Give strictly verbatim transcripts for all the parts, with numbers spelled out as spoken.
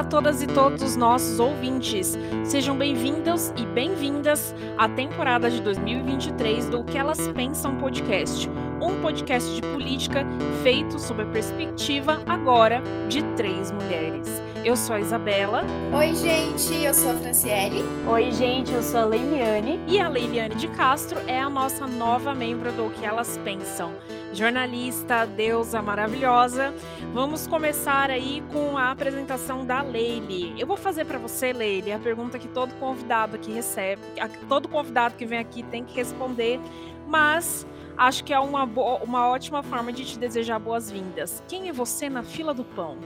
Olá a todas e todos os nossos ouvintes. Sejam bem-vindos e bem-vindas à temporada de dois mil e vinte e três do O Que Elas Pensam Podcast, um podcast de política feito sob a perspectiva, agora, de três mulheres. Eu sou a Isabela. Oi, gente, eu sou a Franciele. Oi, gente, eu sou a Leiliane. E a Leiliane de Castro é a nossa nova membro do O Que Elas Pensam. Jornalista, deusa maravilhosa. Vamos começar aí com a apresentação da Leili. Eu vou fazer para você, Leili, a pergunta que todo convidado que recebe, todo convidado que vem aqui tem que responder, mas acho que é uma, boa, uma ótima forma de te desejar boas-vindas. Quem é você na fila do pão?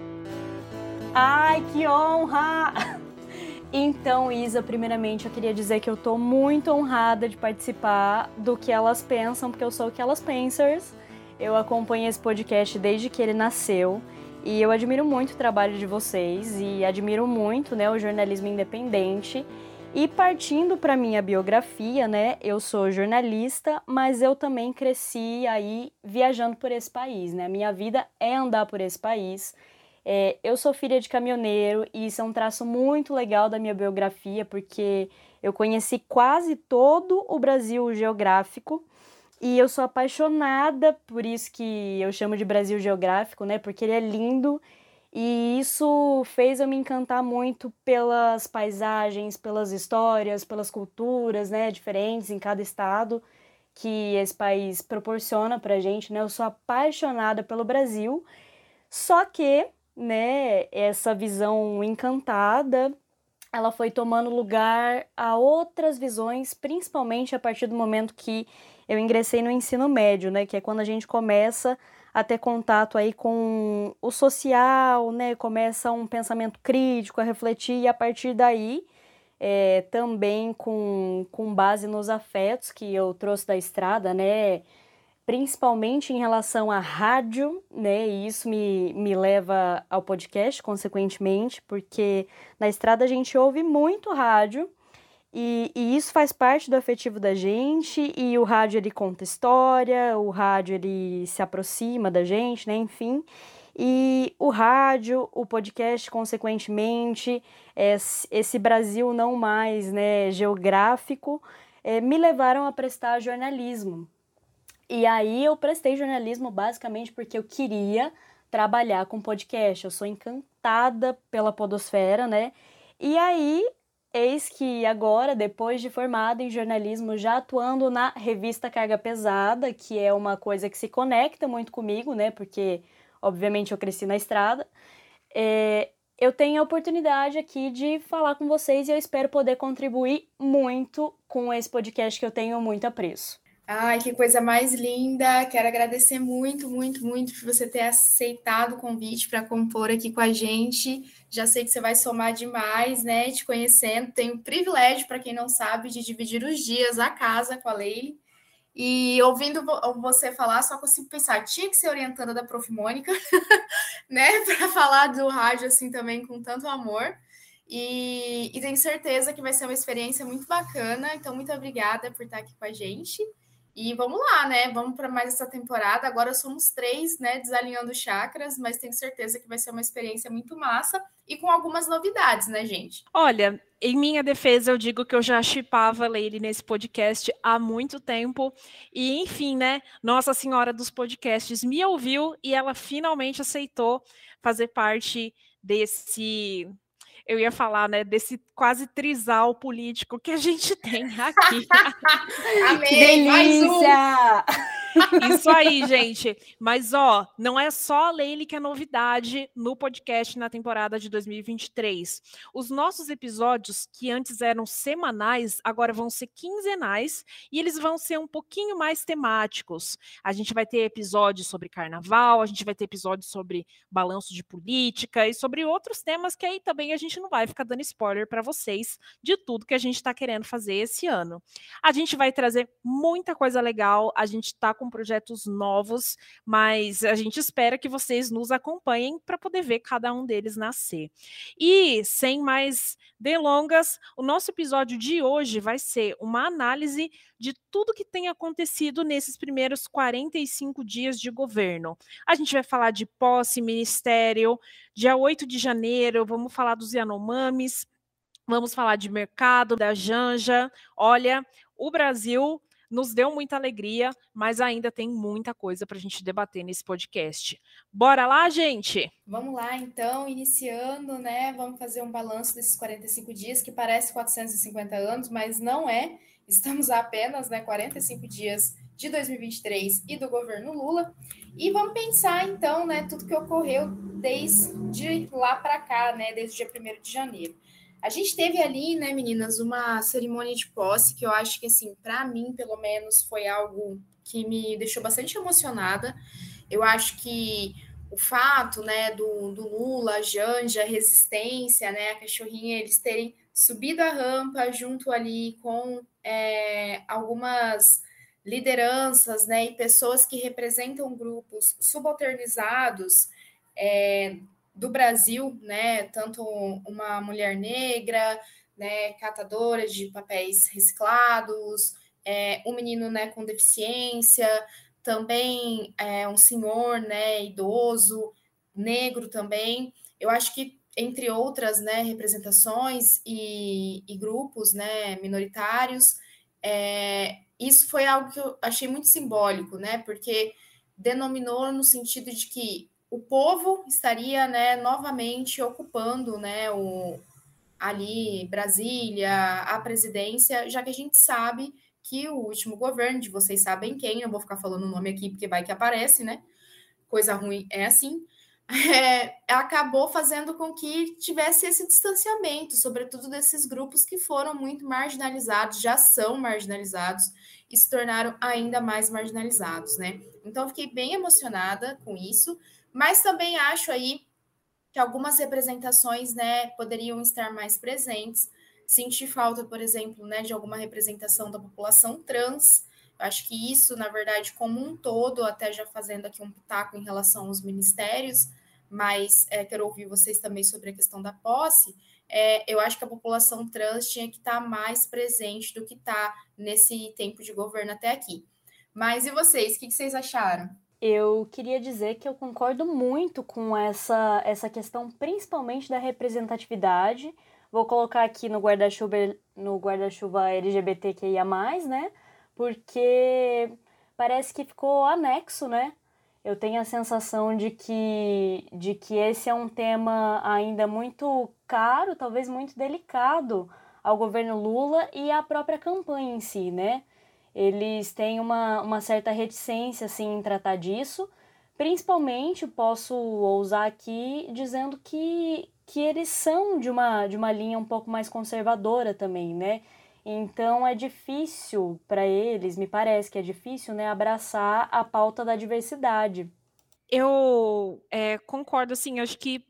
Ai, que honra! Então, Isa, primeiramente eu queria dizer que eu tô muito honrada de participar do Que Elas Pensam, porque eu sou o Que Elas Pensers. Eu acompanho esse podcast desde que ele nasceu e eu admiro muito o trabalho de vocês e admiro muito, né, o jornalismo independente. E partindo para minha biografia, né, eu sou jornalista, mas eu também cresci aí viajando por esse país, né? Minha vida é andar por esse país. É, eu sou filha de caminhoneiro e isso é um traço muito legal da minha biografia, porque eu conheci quase todo o Brasil geográfico e eu sou apaixonada, por isso que eu chamo de Brasil geográfico, né? Porque ele é lindo e isso fez eu me encantar muito pelas paisagens, pelas histórias, pelas culturas, né, diferentes em cada estado que esse país proporciona pra gente, né? Eu sou apaixonada pelo Brasil, só que, né, essa visão encantada, ela foi tomando lugar a outras visões, principalmente a partir do momento que eu ingressei no ensino médio, né, que é quando a gente começa a ter contato aí com o social, né, começa um pensamento crítico, a refletir, e a partir daí, é, também com, com base nos afetos que eu trouxe da estrada, né, principalmente em relação à rádio, né, e isso me, me leva ao podcast, consequentemente, porque na estrada a gente ouve muito rádio, e, e isso faz parte do afetivo da gente, e o rádio, ele conta história, o rádio, ele se aproxima da gente, né, enfim, e o rádio, o podcast, consequentemente, esse Brasil não mais, né, geográfico, é, me levaram a prestar jornalismo. E aí eu prestei jornalismo basicamente porque eu queria trabalhar com podcast. Eu sou encantada pela podosfera, né? E aí, eis que agora, depois de formada em jornalismo, já atuando na revista Carga Pesada, que é uma coisa que se conecta muito comigo, né? Porque, obviamente, eu cresci na estrada. É, eu tenho a oportunidade aqui de falar com vocês e eu espero poder contribuir muito com esse podcast que eu tenho muito apreço. Ai, que coisa mais linda! Quero agradecer muito, muito, muito por você ter aceitado o convite para compor aqui com a gente. Já sei que você vai somar demais, né? Te conhecendo. Tenho o privilégio, para quem não sabe, de dividir os dias a casa com a Leili. E ouvindo você falar, só consigo pensar, tinha que ser orientando da Prof Mônica, né? Para falar do rádio assim também com tanto amor. E, e tenho certeza que vai ser uma experiência muito bacana. Então, muito obrigada por estar aqui com a gente. E vamos lá, né? Vamos para mais essa temporada. Agora somos três, né? Desalinhando chakras, mas tenho certeza que vai ser uma experiência muito massa e com algumas novidades, né, gente? Olha, em minha defesa, eu digo que eu já shippava a Leili nesse podcast há muito tempo. E, enfim, né? Nossa Senhora dos Podcasts me ouviu e ela finalmente aceitou fazer parte desse... Eu ia falar, né, desse quase trisal político que a gente tem aqui. Amém, que delícia! Um. Isso aí, gente. Mas, ó, não é só a Leili que é novidade no podcast na temporada de dois mil e vinte e três. Os nossos episódios, que antes eram semanais, agora vão ser quinzenais e eles vão ser um pouquinho mais temáticos. A gente vai ter episódios sobre carnaval, a gente vai ter episódios sobre balanço de política e sobre outros temas que aí também a gente não vai ficar dando spoiler para vocês de tudo que a gente está querendo fazer esse ano. A gente vai trazer muita coisa legal, a gente está com com projetos novos, mas a gente espera que vocês nos acompanhem para poder ver cada um deles nascer. E, sem mais delongas, o nosso episódio de hoje vai ser uma análise de tudo que tem acontecido nesses primeiros quarenta e cinco dias de governo. A gente vai falar de posse, ministério, dia oito de janeiro, vamos falar dos Yanomamis, vamos falar de mercado, da Janja. Olha, o Brasil nos deu muita alegria, mas ainda tem muita coisa para a gente debater nesse podcast. Bora lá, gente? Vamos lá, então, iniciando, né? Vamos fazer um balanço desses quarenta e cinco dias, que parece quatrocentos e cinquenta anos, mas não é. Estamos a apenas, né, quarenta e cinco dias de dois mil e vinte e três e do governo Lula. E vamos pensar, então, né, tudo que ocorreu desde lá para cá, né, desde o dia primeiro de janeiro. A gente teve ali, né, meninas, uma cerimônia de posse que eu acho que, assim, para mim, pelo menos, foi algo que me deixou bastante emocionada. Eu acho que o fato, né, do, do Lula, a Janja, a Resistência, né, a Cachorrinha, eles terem subido a rampa junto ali com é, algumas lideranças, né, e pessoas que representam grupos subalternizados, é, do Brasil, né, tanto uma mulher negra, né, catadora de papéis reciclados, é, um menino, né, com deficiência, também é, um senhor, né, idoso, negro também. Eu acho que, entre outras, né, representações e, e grupos, né, minoritários, é, isso foi algo que eu achei muito simbólico, né, porque denominou no sentido de que o povo estaria, né, novamente ocupando, né, o, ali Brasília, a presidência, já que a gente sabe que o último governo, de vocês sabem quem, não vou ficar falando o nome aqui porque vai que aparece, né? Coisa ruim é assim, é, acabou fazendo com que tivesse esse distanciamento, sobretudo desses grupos que foram muito marginalizados, já são marginalizados e se tornaram ainda mais marginalizados, né? Então, fiquei bem emocionada com isso. Mas também acho aí que algumas representações, né, poderiam estar mais presentes. Senti falta, por exemplo, né, de alguma representação da população trans. Acho que isso, na verdade, como um todo, até já fazendo aqui um pitaco em relação aos ministérios, mas é, quero ouvir vocês também sobre a questão da posse. É, eu acho que a população trans tinha que estar mais presente do que está nesse tempo de governo até aqui. Mas e vocês? O que vocês acharam? Eu queria dizer que eu concordo muito com essa, essa questão, principalmente da representatividade. Vou colocar aqui no guarda-chuva, no guarda-chuva L G B T Q I A mais, né? Porque parece que ficou anexo, né? Eu tenho a sensação de que, de que esse é um tema ainda muito caro, talvez muito delicado ao governo Lula e à própria campanha em si, né? Eles têm uma, uma certa reticência, assim, em tratar disso. Principalmente, posso ousar aqui, dizendo que, que eles são de uma, de uma linha um pouco mais conservadora também, né? Então, é difícil para eles, me parece que é difícil, né, abraçar a pauta da diversidade. Eu é, concordo, assim, acho que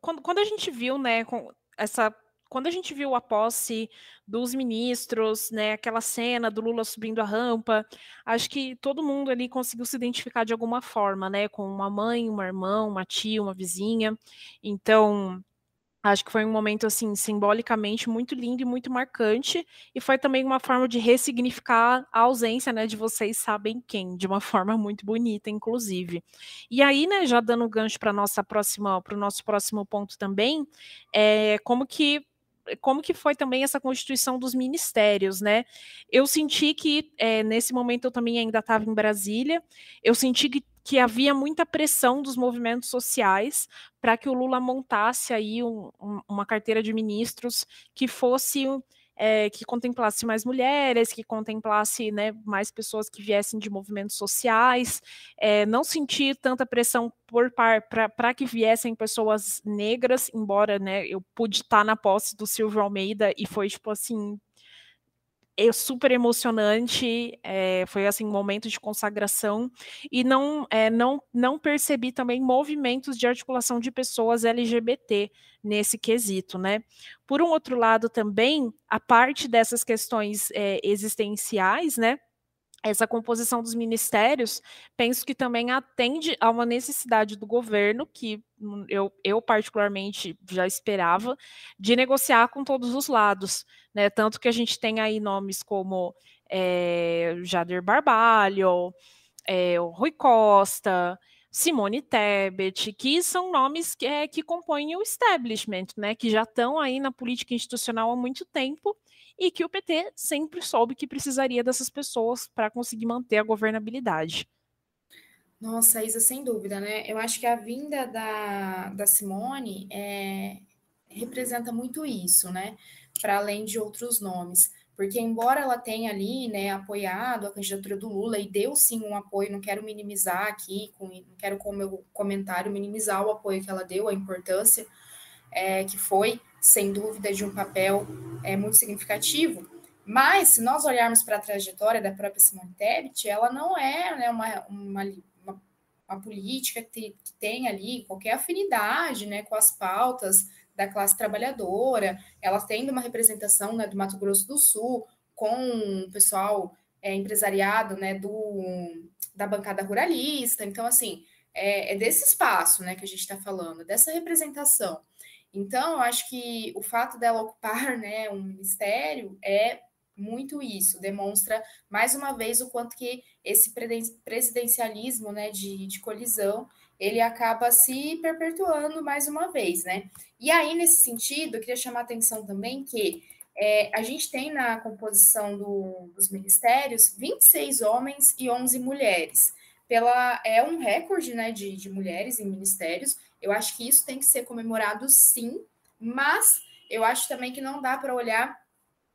quando, quando a gente viu, né, com essa... Quando a gente viu a posse dos ministros, né, aquela cena do Lula subindo a rampa, acho que todo mundo ali conseguiu se identificar de alguma forma, né, com uma mãe, uma irmã, uma tia, uma vizinha. Então, acho que foi um momento, assim, simbolicamente muito lindo e muito marcante, e foi também uma forma de ressignificar a ausência, né, de vocês sabem quem, de uma forma muito bonita, inclusive. E aí, né, já dando um gancho para nossa próxima, para o nosso próximo ponto também, é como que como que foi também essa constituição dos ministérios, né? Eu senti que, é, nesse momento eu também ainda estava em Brasília, eu senti que, que havia muita pressão dos movimentos sociais para que o Lula montasse aí um, um, uma carteira de ministros que fosse... É, que contemplasse mais mulheres, que contemplasse, né, mais pessoas que viessem de movimentos sociais, é, não sentir tanta pressão por para que viessem pessoas negras, embora, né, eu pude estar na posse do Silvio Almeida e foi, tipo assim, é super emocionante, é, foi, assim, um momento de consagração, e não, é, não, não percebi também movimentos de articulação de pessoas L G B T nesse quesito, né? Por um outro lado também, a parte dessas questões é, existenciais, né, essa composição dos ministérios, penso que também atende a uma necessidade do governo, que eu, eu particularmente já esperava, de negociar com todos os lados, né? Tanto que a gente tem aí nomes como é, Jader Barbalho, é, o Rui Costa, Simone Tebet, que são nomes que, é, que compõem o establishment, né? Que já estão aí na política institucional há muito tempo, e que o P T sempre soube que precisaria dessas pessoas para conseguir manter a governabilidade. Nossa, Isa, sem dúvida, né? Eu acho que a vinda da, da Simone é, representa muito isso, né? Para além de outros nomes. Porque embora ela tenha ali, né, apoiado a candidatura do Lula e deu sim um apoio, não quero minimizar aqui, com, não quero com o meu comentário minimizar o apoio que ela deu, a importância é, que foi, sem dúvida, de um papel é, muito significativo. Mas, se nós olharmos para a trajetória da própria Simone Tebet, ela não é, né, uma, uma, uma, uma política que, que tem ali qualquer afinidade, né, com as pautas da classe trabalhadora. Ela tem uma representação, né, do Mato Grosso do Sul, com o pessoal é, empresariado, né, do, da bancada ruralista. Então, assim, é, é desse espaço, né, que a gente está falando, dessa representação. Então, eu acho que o fato dela ocupar, né, um ministério é muito isso, demonstra mais uma vez o quanto que esse presidencialismo, né, de, de colisão, ele acaba se perpetuando mais uma vez, né? E aí, nesse sentido, eu queria chamar a atenção também que é, a gente tem na composição do, dos ministérios vinte e seis homens e onze mulheres. Pela, é um recorde, né, de, de mulheres em ministérios. Eu acho que isso tem que ser comemorado, sim, mas eu acho também que não dá para olhar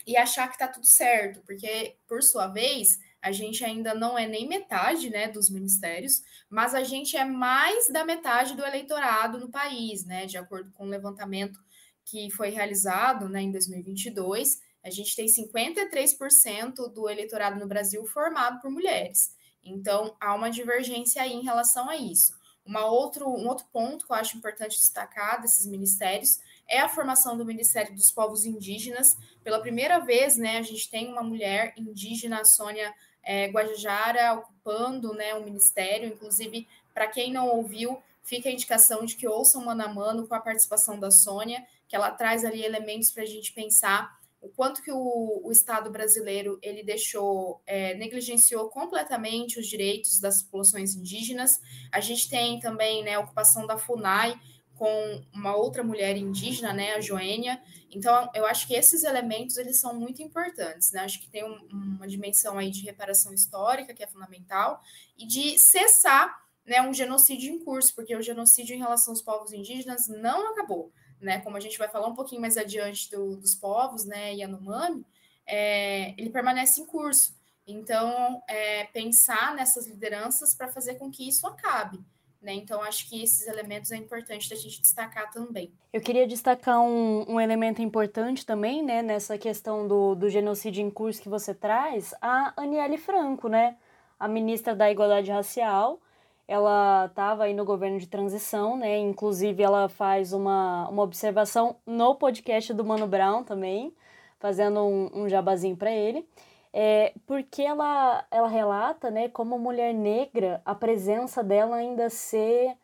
e achar que está tudo certo, porque, por sua vez, a gente ainda não é nem metade, né, dos ministérios, mas a gente é mais da metade do eleitorado no país, né, de acordo com o levantamento que foi realizado, né, em dois mil e vinte e dois, a gente tem cinquenta e três por cento do eleitorado no Brasil formado por mulheres. Então, há uma divergência aí em relação a isso. Uma outro, um outro ponto que eu acho importante destacar desses ministérios é a formação do Ministério dos Povos Indígenas. Pela primeira vez, né, a gente tem uma mulher indígena, a Sônia é, Guajajara, ocupando, né, o ministério. Inclusive, para quem não ouviu, fica a indicação de que ouçam Mano a Mano com a participação da Sônia, que ela traz ali elementos para a gente pensar o quanto que o, o Estado brasileiro ele deixou, é, negligenciou completamente os direitos das populações indígenas. A gente tem também, né, a ocupação da FUNAI com uma outra mulher indígena, né, a Joênia. Então, eu acho que esses elementos eles são muito importantes, né? Acho que tem um, uma dimensão aí de reparação histórica que é fundamental e de cessar, né, um genocídio em curso, porque o genocídio em relação aos povos indígenas não acabou. Né, como a gente vai falar um pouquinho mais adiante do, dos povos, né, Yanomami, é, ele permanece em curso. Então, é, pensar nessas lideranças para fazer com que isso acabe. Né? Então, acho que esses elementos é importante da gente destacar também. Eu queria destacar um, um elemento importante também, né, nessa questão do, do genocídio em curso que você traz, a Anielle Franco, né, a ministra da Igualdade Racial. Ela estava aí no governo de transição, né? Inclusive, ela faz uma, uma observação no podcast do Mano Brown também, fazendo um, um jabazinho para ele, é, porque ela, ela relata, né, como mulher negra, a presença dela ainda ser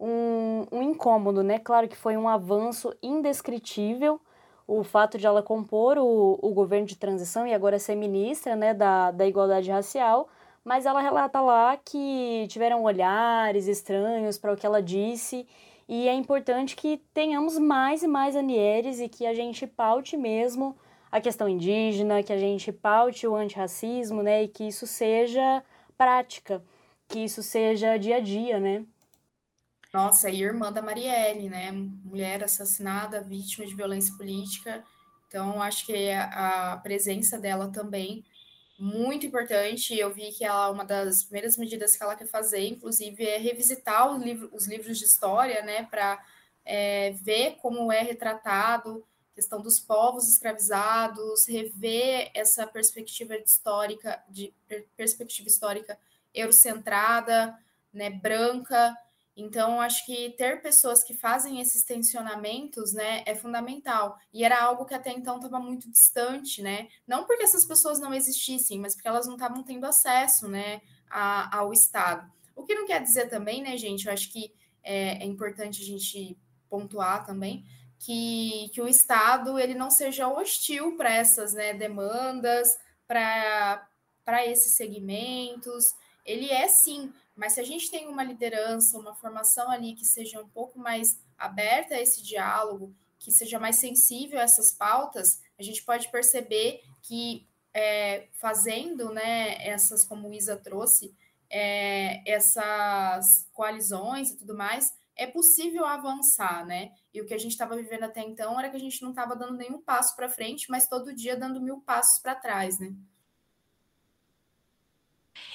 um, um incômodo, né? Claro que foi um avanço indescritível o fato de ela compor o, o governo de transição e agora ser ministra, né, da, da Igualdade Racial, mas ela relata lá que tiveram olhares estranhos para o que ela disse, e é importante que tenhamos mais e mais Anielles e que a gente paute mesmo a questão indígena, que a gente paute o antirracismo, né, e que isso seja prática, que isso seja dia a dia, né? Nossa, e irmã da Marielle, né, mulher assassinada, vítima de violência política, então acho que a presença dela também muito importante. Eu vi que ela, uma das primeiras medidas que ela quer fazer, inclusive, é revisitar o livro, os livros de história, né, para é, ver como é retratado a questão dos povos escravizados, rever essa perspectiva histórica, de, per, perspectiva histórica eurocentrada, né, branca, Então, acho que ter pessoas que fazem esses tensionamentos, né, é fundamental. E era algo que até então estava muito distante, né? Não porque essas pessoas não existissem, mas porque elas não estavam tendo acesso, né, a, ao Estado. O que não quer dizer também, né, gente, eu acho que é, é importante a gente pontuar também, que, que o Estado ele não seja hostil para essas, né, demandas, para para esses segmentos. Ele é, sim, mas se a gente tem uma liderança, uma formação ali que seja um pouco mais aberta a esse diálogo, que seja mais sensível a essas pautas, a gente pode perceber que é, fazendo, né, essas, como o Isa trouxe, é, essas coalizões e tudo mais, é possível avançar, né? E o que a gente estava vivendo até então era que a gente não estava dando nenhum passo para frente, mas todo dia dando mil passos para trás, né?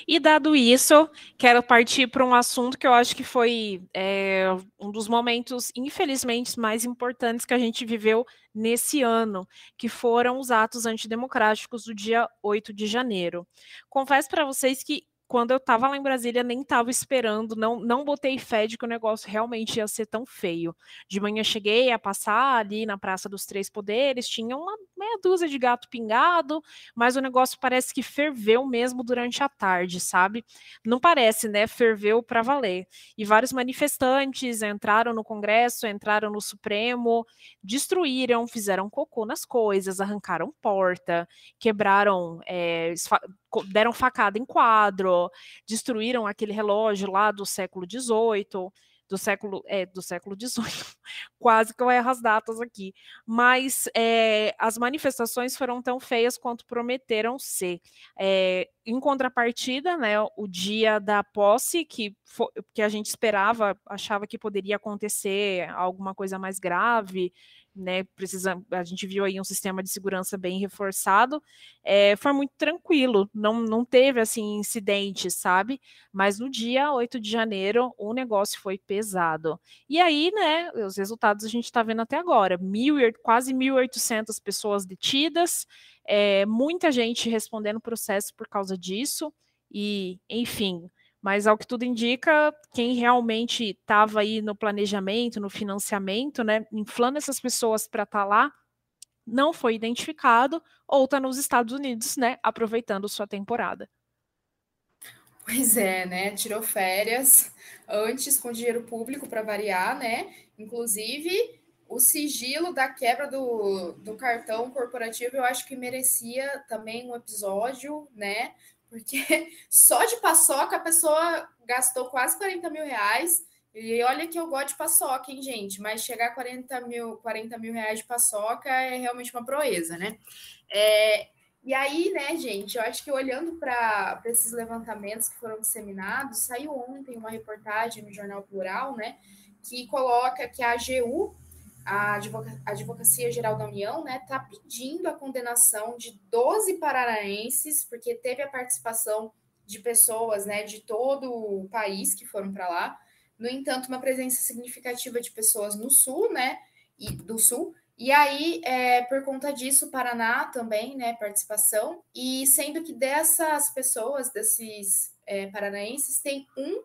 E dado isso, quero partir para um assunto que eu acho que foi é, um dos momentos, infelizmente, mais importantes que a gente viveu nesse ano, que foram os atos antidemocráticos do dia oito de janeiro. Confesso para vocês que, quando eu estava lá em Brasília, nem estava esperando, não, não botei fé de que o negócio realmente ia ser tão feio. De manhã cheguei a passar ali na Praça dos Três Poderes, tinha uma meia dúzia de gato pingado, mas o negócio parece que ferveu mesmo durante a tarde, sabe? Não parece, né? Ferveu para valer. E vários manifestantes entraram no Congresso, entraram no Supremo, destruíram, fizeram cocô nas coisas, arrancaram porta, quebraram... É, esfa- deram facada em quadro, destruíram aquele relógio lá do século dezoito, do século é, do século dezoito, quase que eu erro as datas aqui, mas é, as manifestações foram tão feias quanto prometeram ser. É, em contrapartida, né, o dia da posse, que, fo- que a gente esperava, achava que poderia acontecer alguma coisa mais grave, né, precisa, a gente viu aí um sistema de segurança bem reforçado, é, foi muito tranquilo, não, não teve assim, incidentes, sabe? Mas no dia oito de janeiro o negócio foi pesado. E aí, né, os resultados a gente está vendo até agora, mil, quase mil e oitocentas pessoas detidas, é, muita gente respondendo processo por causa disso, e enfim... Mas, ao que tudo indica, quem realmente estava aí no planejamento, no financiamento, né, inflando essas pessoas para estar lá, não foi identificado ou está nos Estados Unidos, né, aproveitando sua temporada. Pois é, né? Tirou férias antes com dinheiro público para variar, né? Inclusive, o sigilo da quebra do, do cartão corporativo, eu acho que merecia também um episódio, né? Porque só de paçoca a pessoa gastou quase quarenta mil reais. E olha que eu gosto de paçoca, hein, gente? Mas chegar a quarenta mil reais de paçoca é realmente uma proeza, né? É, e aí, né, gente, eu acho que olhando para esses levantamentos que foram disseminados, saiu ontem uma reportagem no Jornal Plural, né, que coloca que a A G U, a Advocacia Geral da União, né, está pedindo a condenação de doze paranaenses, porque teve a participação de pessoas, né, de todo o país que foram para lá. No entanto, uma presença significativa de pessoas no sul, né, e, do sul. E aí, é, por conta disso, Paraná também, né, participação. E sendo que dessas pessoas, desses é, paranaenses, tem um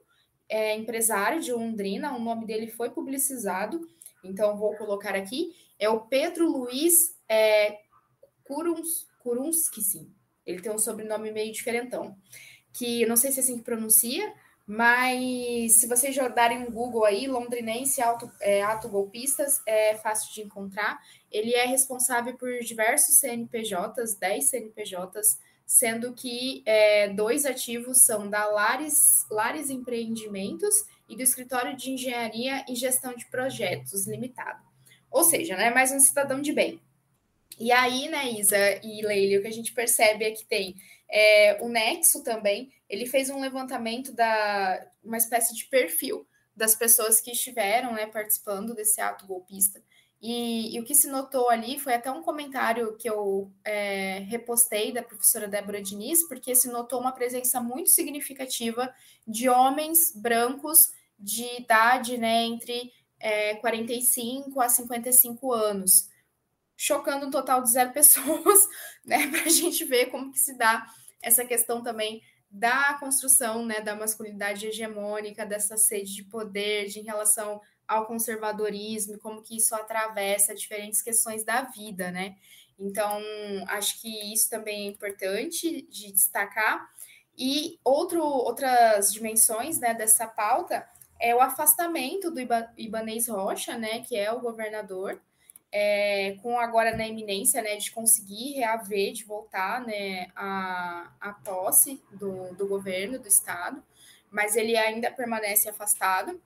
é, empresário de Londrina, o nome dele foi publicizado. Então, vou colocar aqui, é o Pedro Luiz é, Kurums, Kurums, que sim, ele tem um sobrenome meio diferentão, que não sei se é assim que pronuncia, mas se vocês jogarem um Google aí, londrinense, auto, é, ato golpistas, é fácil de encontrar. Ele é responsável por diversos C N P Js, dez C N P Js, sendo que é, dois ativos são da Lares, Lares Empreendimentos e do Escritório de Engenharia e Gestão de Projetos Limitado. Ou seja, né, mais um cidadão de bem. E aí, né, Isa e Leila, o que a gente percebe é que tem é, o Nexo também, ele fez um levantamento da uma espécie de perfil das pessoas que estiveram, né, participando desse ato golpista. E, e o que se notou ali foi até um comentário que eu é, repostei da professora Débora Diniz, porque se notou uma presença muito significativa de homens brancos de idade, né, entre é, quarenta e cinco a cinquenta e cinco anos, chocando um total de zero pessoas, né, para a gente ver como que se dá essa questão também da construção, né, da masculinidade hegemônica, dessa sede de poder, de em relação ao conservadorismo, como que isso atravessa diferentes questões da vida, né? Então, acho que isso também é importante de destacar. E outro, outras dimensões, né, dessa pauta é o afastamento do Iba, Ibaneis Rocha, né, que é o governador, é, com agora na iminência, né, de conseguir reaver, de voltar, né, a, a posse do, do governo, do Estado, mas ele ainda permanece afastado.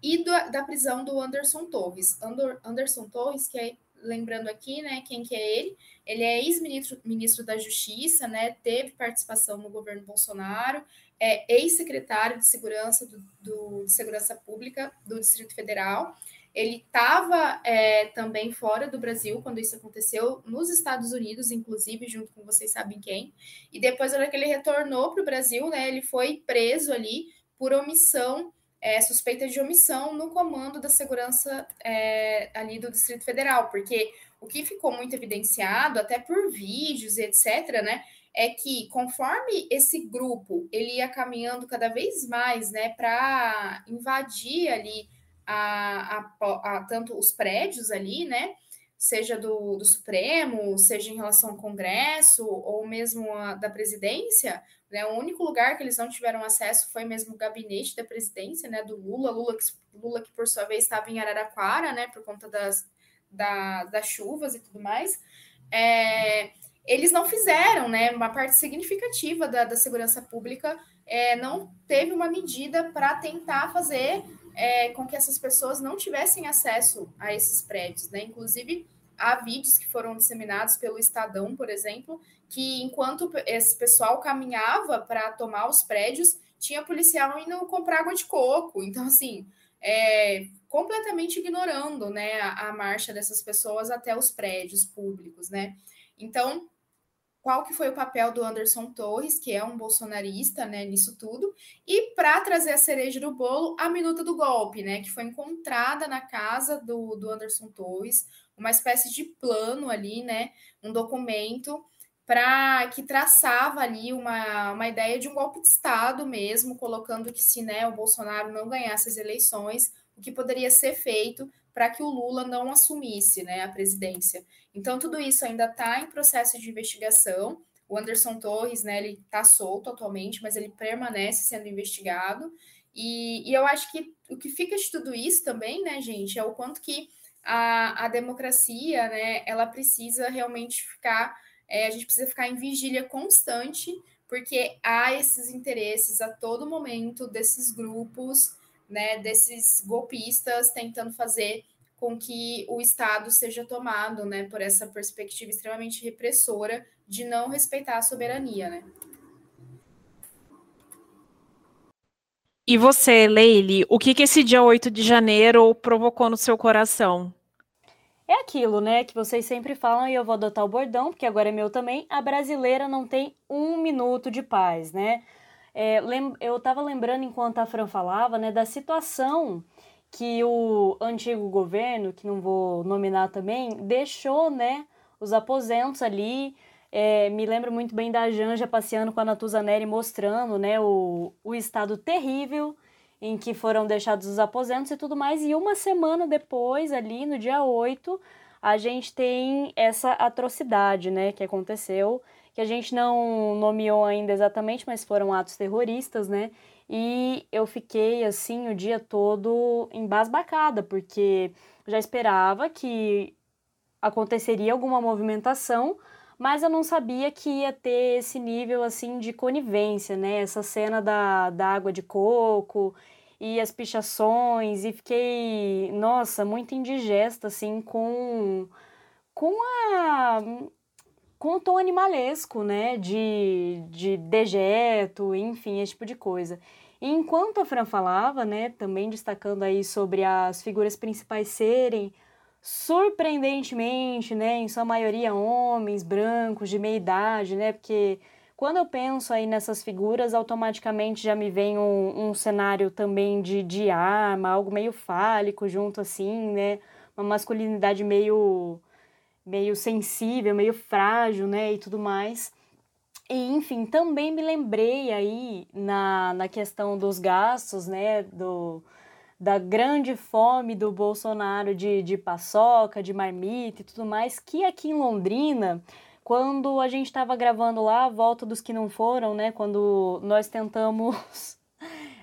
E do, da prisão do Anderson Torres. Andor, Anderson Torres, que é, lembrando aqui, né, quem que é ele, ele é ex-ministro ministro da Justiça, né, teve participação no governo Bolsonaro, é ex-secretário de Segurança, do, do, de Segurança Pública do Distrito Federal. Ele estava é, também fora do Brasil quando isso aconteceu, nos Estados Unidos, inclusive, junto com vocês sabem quem. E depois, na hora que ele retornou para o Brasil, né, ele foi preso ali por omissão, É, suspeita de omissão no comando da segurança é, ali do Distrito Federal, porque o que ficou muito evidenciado, até por vídeos e etcétera, né, é que conforme esse grupo ele ia caminhando cada vez mais, né, para invadir ali a, a, a, tanto os prédios ali, né, seja do, do Supremo, seja em relação ao Congresso, ou mesmo a, da presidência, né, o único lugar que eles não tiveram acesso foi mesmo o gabinete da presidência, né, do Lula, Lula que, Lula que por sua vez estava em Araraquara, né, por conta das, da, das chuvas e tudo mais, é, eles não fizeram, né, uma parte significativa da, da segurança pública, é, não teve uma medida para tentar fazer É, com que essas pessoas não tivessem acesso a esses prédios, né? Inclusive, há vídeos que foram disseminados pelo Estadão, por exemplo, que enquanto esse pessoal caminhava para tomar os prédios, tinha policial indo comprar água de coco. Então, assim, é, completamente ignorando, né, a, a marcha dessas pessoas até os prédios públicos, né? Então, qual que foi o papel do Anderson Torres, que é um bolsonarista, né, nisso tudo, e para trazer a cereja do bolo, a minuta do golpe, né, que foi encontrada na casa do, do Anderson Torres, uma espécie de plano ali, né, um documento pra, que traçava ali uma, uma ideia de um golpe de Estado mesmo, colocando que se, né, o Bolsonaro não ganhasse as eleições, o que poderia ser feito para que o Lula não assumisse, né, a presidência. Então, tudo isso ainda está em processo de investigação. O Anderson Torres, né, ele está solto atualmente, mas ele permanece sendo investigado. E, e eu acho que o que fica de tudo isso também, né, gente, é o quanto que a, a democracia, né, ela precisa realmente ficar, é, a gente precisa ficar em vigília constante, porque há esses interesses a todo momento desses grupos, né, desses golpistas tentando fazer com que o Estado seja tomado, né, por essa perspectiva extremamente repressora de não respeitar a soberania, né? E você, Leili, o que, que esse dia oito de janeiro provocou no seu coração? É aquilo, né, que vocês sempre falam, e eu vou adotar o bordão, porque agora é meu também, a brasileira não tem um minuto de paz, né? É, lem- eu estava lembrando, enquanto a Fran falava, né, da situação que o antigo governo, que não vou nominar também, deixou, né, os aposentos ali. É, me lembro muito bem da Janja passeando com a Natuza Neri, mostrando, né, o, o estado terrível em que foram deixados os aposentos e tudo mais. E uma semana depois, ali no dia oito, a gente tem essa atrocidade, né, que aconteceu, que a gente não nomeou ainda exatamente, mas foram atos terroristas, né? E eu fiquei, assim, o dia todo embasbacada, porque já esperava que aconteceria alguma movimentação, mas eu não sabia que ia ter esse nível, assim, de conivência, né? Essa cena da, da água de coco e as pichações, e fiquei, nossa, muito indigesta, assim, com, com a... com o tom animalesco, né, de, de dejeto, enfim, esse tipo de coisa. E enquanto a Fran falava, né, também destacando aí sobre as figuras principais serem, surpreendentemente, né, em sua maioria homens, brancos, de meia idade, né, porque quando eu penso aí nessas figuras, automaticamente já me vem um, um cenário também de, de arma, algo meio fálico junto assim, né, uma masculinidade meio... meio sensível, meio frágil, né, e tudo mais. E, enfim, também me lembrei aí na, na questão dos gastos, né, do, da grande fome do Bolsonaro de, de paçoca, de marmita e tudo mais, que aqui em Londrina, quando a gente estava gravando lá a volta dos que não foram, né, quando nós tentamos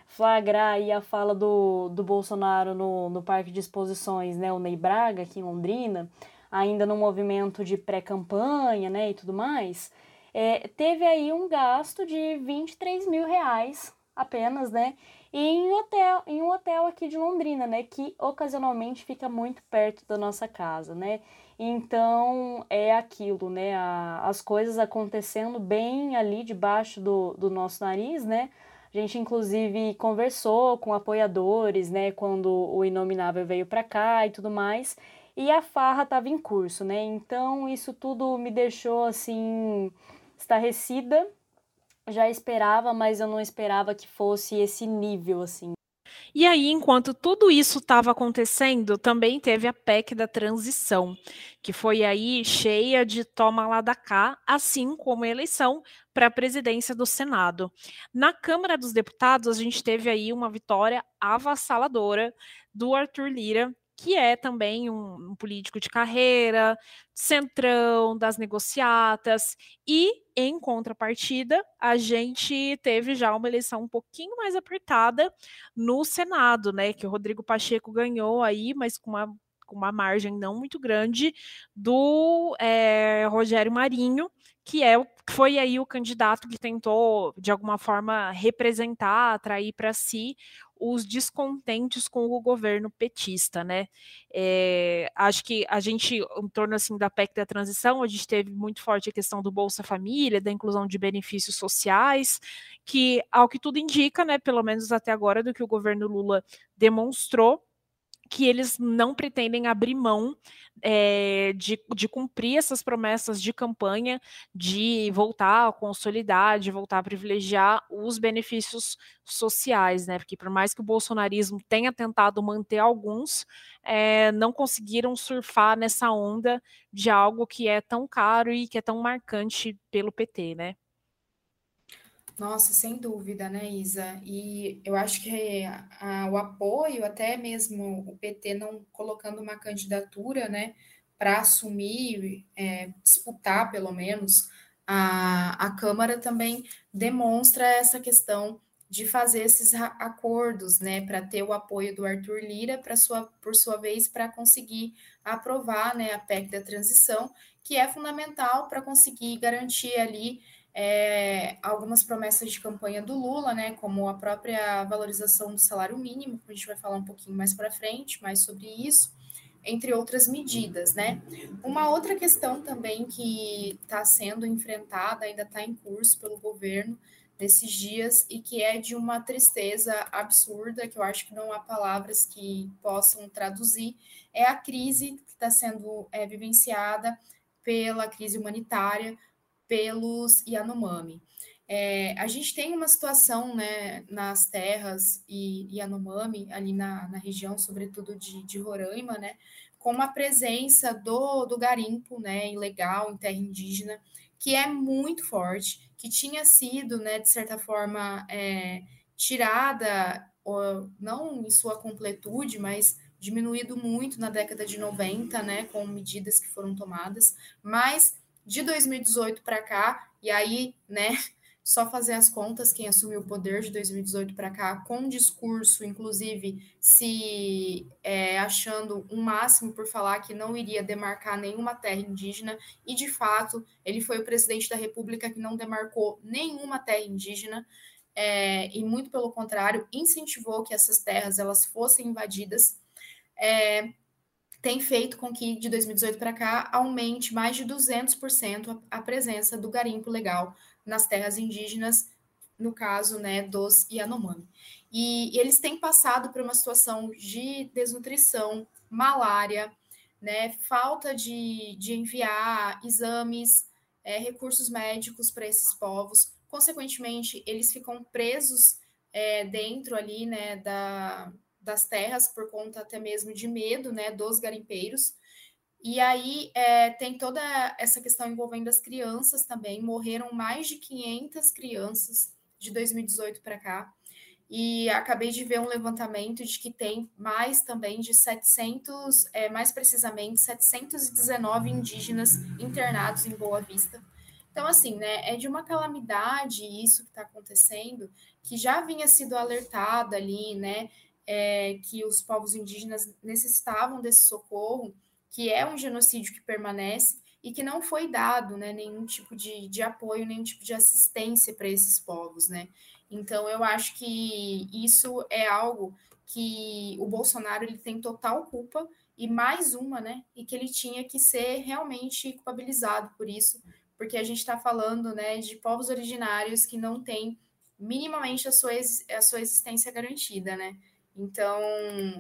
flagrar aí a fala do, do Bolsonaro no, no Parque de Exposições, né, o Ney Braga, aqui em Londrina, ainda no movimento de pré-campanha, né, e tudo mais, é, teve aí um gasto de vinte e três mil reais apenas, né, em, hotel, em um hotel aqui de Londrina, né, que ocasionalmente fica muito perto da nossa casa, né, então é aquilo, né, a, as coisas acontecendo bem ali debaixo do, do nosso nariz, né. A gente, inclusive, conversou com apoiadores, né, quando o Inominável veio para cá e tudo mais, e a farra estava em curso, né, então isso tudo me deixou, assim, estarrecida, já esperava, mas eu não esperava que fosse esse nível, assim. E aí, enquanto tudo isso estava acontecendo, também teve a P E C da transição, que foi aí cheia de toma lá da cá, assim como a eleição para a presidência do Senado. Na Câmara dos Deputados, a gente teve aí uma vitória avassaladora do Arthur Lira, que é também um, um político de carreira, centrão, das negociatas, e, em contrapartida, a gente teve já uma eleição um pouquinho mais apertada no Senado, né, que o Rodrigo Pacheco ganhou aí, mas com uma, com uma margem não muito grande, do é, Rogério Marinho, que é, foi aí o candidato que tentou, de alguma forma, representar, atrair para si os descontentes com o governo petista, né? É, acho que a gente, em torno assim, da P E C da transição, a gente teve muito forte a questão do Bolsa Família, da inclusão de benefícios sociais, que, ao que tudo indica, né, pelo menos até agora, do que o governo Lula demonstrou, que eles não pretendem abrir mão é, de, de cumprir essas promessas de campanha, de voltar a consolidar, de voltar a privilegiar os benefícios sociais, né? Porque por mais que o bolsonarismo tenha tentado manter alguns, é, não conseguiram surfar nessa onda de algo que é tão caro e que é tão marcante pelo P T, né? Nossa, sem dúvida, né, Isa? E eu acho que a, a, o apoio, até mesmo o P T não colocando uma candidatura, né, para assumir, é, disputar, pelo menos, a, a Câmara também demonstra essa questão de fazer esses acordos, né, para ter o apoio do Arthur Lira, para sua, por sua vez, para conseguir aprovar, né, a P E C da transição, que é fundamental para conseguir garantir ali É, algumas promessas de campanha do Lula, né, como a própria valorização do salário mínimo, que a gente vai falar um pouquinho mais para frente, mais sobre isso, entre outras medidas, né. Uma outra questão também que está sendo enfrentada, ainda está em curso pelo governo nesses dias, e que é de uma tristeza absurda, que eu acho que não há palavras que possam traduzir, é a crise que está sendo é, vivenciada pela crise humanitária, pelos Yanomami. É, a gente tem uma situação, né, nas terras e Yanomami, ali na, na região, sobretudo de, de Roraima, né, com a presença do, do garimpo, né, ilegal em terra indígena, que é muito forte, que tinha sido, né, de certa forma, é, tirada, ou, não em sua completude, mas diminuído muito na década de noventa, né, com medidas que foram tomadas, mas de dois mil e dezoito para cá, e aí, né, só fazer as contas, quem assumiu o poder de dois mil e dezoito para cá, com discurso, inclusive, se é, achando um máximo por falar que não iria demarcar nenhuma terra indígena, e de fato, ele foi o presidente da República que não demarcou nenhuma terra indígena, é, e muito pelo contrário, incentivou que essas terras elas fossem invadidas, é, tem feito com que, de dois mil e dezoito para cá, aumente mais de duzentos por cento a presença do garimpo legal nas terras indígenas, no caso, né, dos Yanomami. E, e eles têm passado por uma situação de desnutrição, malária, né, falta de, de enviar exames, é, recursos médicos para esses povos. Consequentemente, eles ficam presos é, dentro ali, né, da... das terras, por conta até mesmo de medo, né, dos garimpeiros, E aí é, tem toda essa questão envolvendo as crianças também. Morreram mais de quinhentas crianças de dois mil e dezoito para cá. E acabei de ver um levantamento de que tem mais também de setecentos, é, mais precisamente, setecentos e dezenove indígenas internados em Boa Vista. Então, assim, né, é de uma calamidade isso que está acontecendo, que já vinha sido alertada ali, né, é, que os povos indígenas necessitavam desse socorro, que é um genocídio que permanece e que não foi dado, né, nenhum tipo de, de apoio, nenhum tipo de assistência para esses povos, né? Então, eu acho que isso é algo que o Bolsonaro ele tem total culpa, e mais uma, né, e que ele tinha que ser realmente culpabilizado por isso, porque a gente está falando, né, de povos originários que não têm minimamente a sua, ex- a sua existência garantida, né? Então,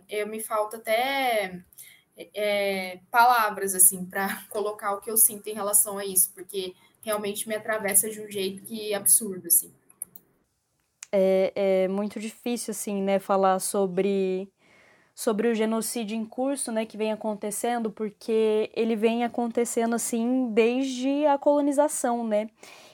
eu me falta até... É, palavras, assim, para colocar o que eu sinto em relação a isso, porque realmente me atravessa de um jeito que é absurdo, assim. É, é muito difícil, assim, né, falar sobre, sobre o genocídio em curso, né, que vem acontecendo, porque ele vem acontecendo, assim, desde a colonização, né,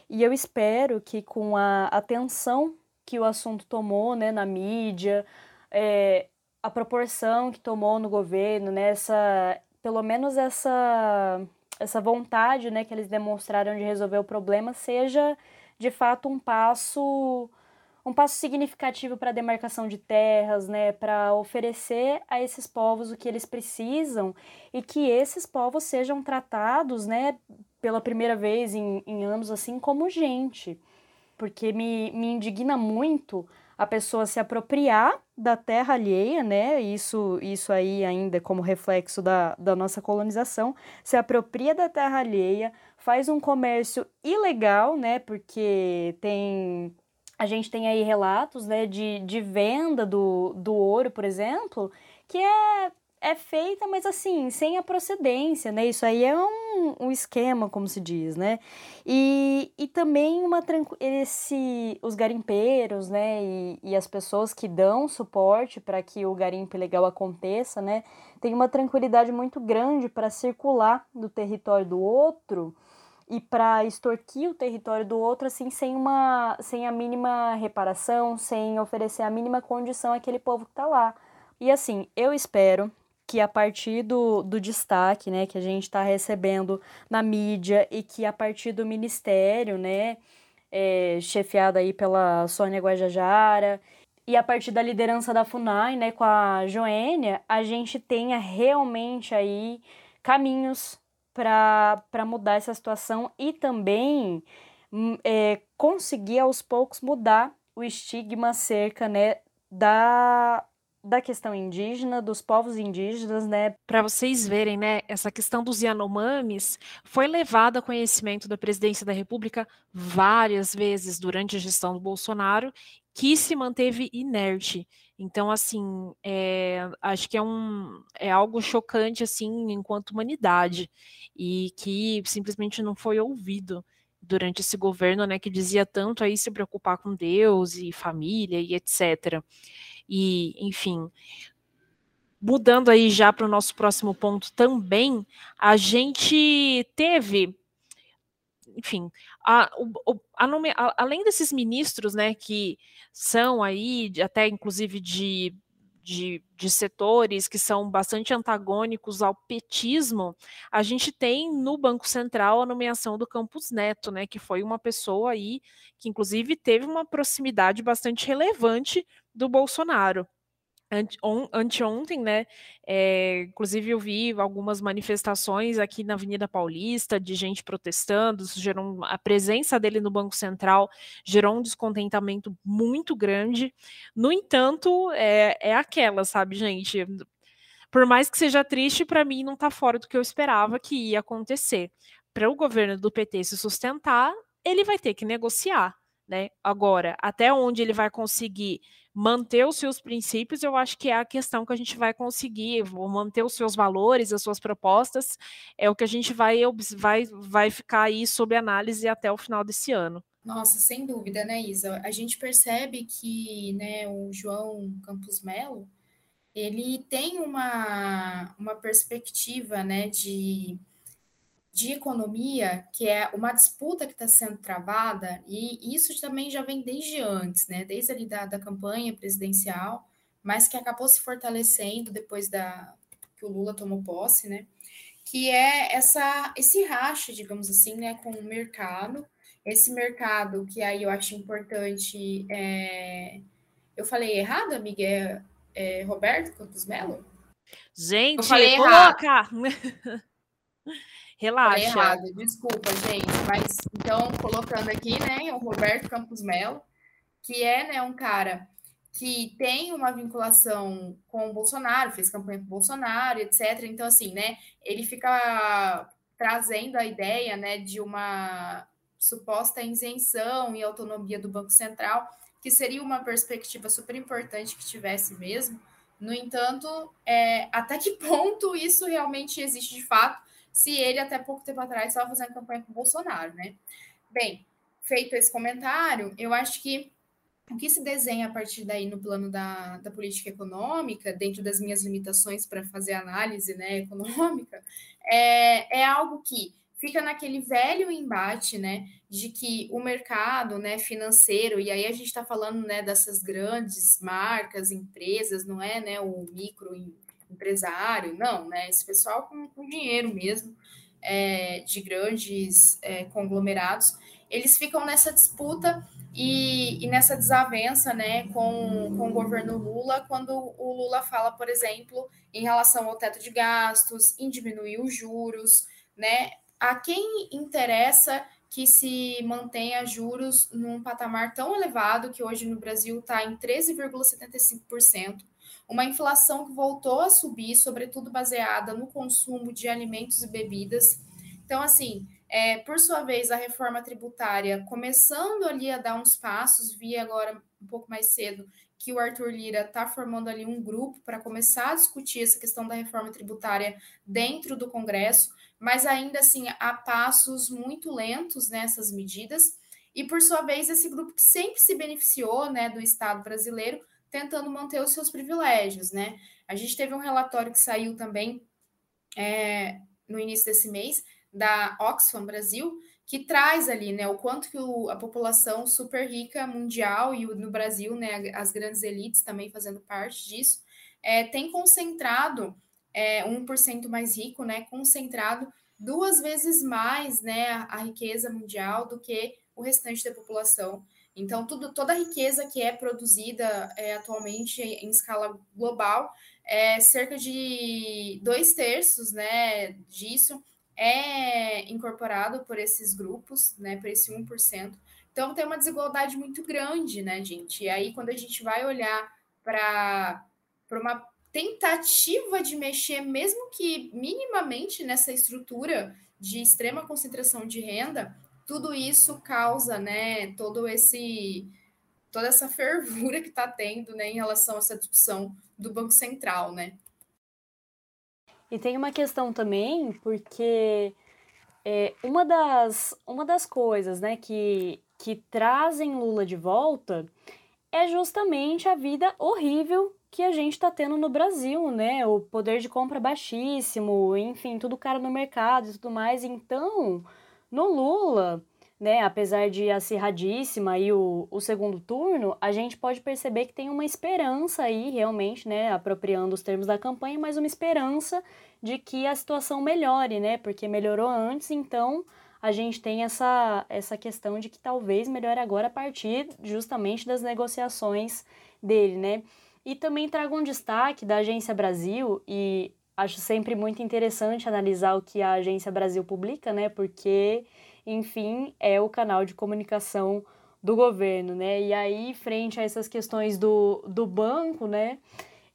e eu espero que com a atenção que o assunto tomou, né, na mídia, é, a proporção que tomou no governo, né, essa, pelo menos essa, essa vontade, né, que eles demonstraram de resolver o problema, seja de fato um passo, um passo significativo para a demarcação de terras, né, para oferecer a esses povos o que eles precisam e que esses povos sejam tratados, né, pela primeira vez em, em anos assim, como gente, porque me, me indigna muito a pessoa se apropriar da terra alheia, né, isso, isso aí ainda como reflexo da, da nossa colonização, se apropria da terra alheia, faz um comércio ilegal, né, porque tem, a gente tem aí relatos, né, de, de venda do, do ouro, por exemplo, que é, é feita, mas assim, sem a procedência, né, isso aí é um, um esquema, como se diz, né, e, e também uma tranqu... Esse, os garimpeiros, né, e, e as pessoas que dão suporte para que o garimpo ilegal aconteça, né, tem uma tranquilidade muito grande para circular no território do outro e para extorquir o território do outro, assim, sem, uma, sem a mínima reparação, sem oferecer a mínima condição àquele povo que está lá. E assim, eu espero que a partir do, do destaque, né, que a gente está recebendo na mídia e que a partir do ministério, né, é, chefiado aí pela Sônia Guajajara, e a partir da liderança da FUNAI, né, com a Joênia, a gente tenha realmente aí caminhos para mudar essa situação e também é, conseguir aos poucos mudar o estigma acerca, né, da... da questão indígena, dos povos indígenas, né? Para vocês verem, né, essa questão dos Yanomamis foi levada a conhecimento da presidência da República várias vezes durante a gestão do Bolsonaro, que se manteve inerte. Então, assim, é, acho que é, um, é algo chocante, assim, enquanto humanidade, e que simplesmente não foi ouvido durante esse governo, né, que dizia tanto aí se preocupar com Deus e família e etcétera. E, enfim, mudando aí já para o nosso próximo ponto também, a gente teve, enfim, a, o, a nome, a, além desses ministros, né, que são aí até inclusive de, de, de setores que são bastante antagônicos ao petismo, a gente tem no Banco Central a nomeação do Campos Neto, né, que foi uma pessoa aí que inclusive teve uma proximidade bastante relevante do Bolsonaro. Ante, on, anteontem, né, é, inclusive eu vi algumas manifestações aqui na Avenida Paulista de gente protestando, isso gerou, a presença dele no Banco Central gerou um descontentamento muito grande. No entanto, é, é aquela, sabe, gente, por mais que seja triste, para mim não está fora do que eu esperava que ia acontecer. Para o governo do P T se sustentar, ele vai ter que negociar, né? Agora, até onde ele vai conseguir manter os seus princípios, eu acho que é a questão que a gente vai conseguir, manter os seus valores, as suas propostas, é o que a gente vai, vai, vai ficar aí sob análise até o final desse ano. Nossa, sem dúvida, né, Isa? A gente percebe que, né, o João Campos Melo, ele tem uma, uma perspectiva, né, de, de economia, que é uma disputa que está sendo travada, e isso também já vem desde antes, né, desde ali da, da campanha presidencial, mas que acabou se fortalecendo depois da, que o Lula tomou posse, né, que é essa, esse racha, digamos assim, né, com o mercado, esse mercado que aí eu acho importante, é... eu falei errado, amiga, é... É, Roberto Campos Melo? Gente, eu falei coloca! Relaxa. Falei errado, desculpa, gente. Mas, então, colocando aqui, né, o Roberto Campos Melo, que é, né, um cara que tem uma vinculação com o Bolsonaro, fez campanha com o Bolsonaro, etcétera. Então, assim, né, ele fica trazendo a ideia, né, de uma suposta isenção e autonomia do Banco Central, que seria uma perspectiva super importante que tivesse mesmo. No entanto, é, até que ponto isso realmente existe de fato, se ele até pouco tempo atrás estava fazendo campanha com o Bolsonaro, né? Bem, feito esse comentário, eu acho que o que se desenha a partir daí no plano da, da política econômica, dentro das minhas limitações para fazer análise, né, econômica, é, é algo que fica naquele velho embate, né, de que o mercado, né, financeiro, e aí a gente está falando, né, dessas grandes marcas, empresas, não é, né, o microempresário, não, né, esse pessoal com, com dinheiro mesmo, é, de grandes é, conglomerados, eles ficam nessa disputa e, e nessa desavença, né, com, com o governo Lula, quando o Lula fala, por exemplo, em relação ao teto de gastos, em diminuir os juros, né, a quem interessa que se mantenha juros num patamar tão elevado que hoje no Brasil está em treze vírgula setenta e cinco por cento, uma inflação que voltou a subir, sobretudo baseada no consumo de alimentos e bebidas. Então, assim, é, por sua vez, a reforma tributária começando ali a dar uns passos, vi agora um pouco mais cedo que o Arthur Lira está formando ali um grupo para começar a discutir essa questão da reforma tributária dentro do Congresso, mas ainda assim há passos muito lentos nessas medidas, e por sua vez esse grupo que sempre se beneficiou, né, do Estado brasileiro, tentando manter os seus privilégios, né? A gente teve um relatório que saiu também é, no início desse mês, da Oxfam Brasil, que traz ali, né, o quanto que o, a população super rica mundial e o, no Brasil, né, as grandes elites também fazendo parte disso, é, tem concentrado é, um por cento mais rico, né, concentrado duas vezes mais, né, a, a riqueza mundial do que o restante da população. Então, tudo, toda a riqueza que é produzida é, atualmente em escala global, é, cerca de dois terços, né, disso é incorporado por esses grupos, né, por esse um por cento. Então, tem uma desigualdade muito grande, né, gente? E aí, quando a gente vai olhar para uma tentativa de mexer, mesmo que minimamente, nessa estrutura de extrema concentração de renda, tudo isso causa, né, todo esse, toda essa fervura que está tendo, né, em relação a essa discussão do Banco Central, né? E tem uma questão também, porque é, uma, das, uma das coisas, né, que, que trazem Lula de volta é justamente a vida horrível que a gente está tendo no Brasil, né? O poder de compra baixíssimo, enfim, tudo caro no mercado e tudo mais. Então, no Lula, né, apesar de acirradíssima aí o, o segundo turno, a gente pode perceber que tem uma esperança aí, realmente, né, apropriando os termos da campanha, mas uma esperança de que a situação melhore, né, porque melhorou antes, então a gente tem essa, essa questão de que talvez melhore agora a partir justamente das negociações dele, né. E também trago um destaque da Agência Brasil, e acho sempre muito interessante analisar o que a Agência Brasil publica, né, porque, enfim, é o canal de comunicação do governo, né? E aí, frente a essas questões do, do banco, né,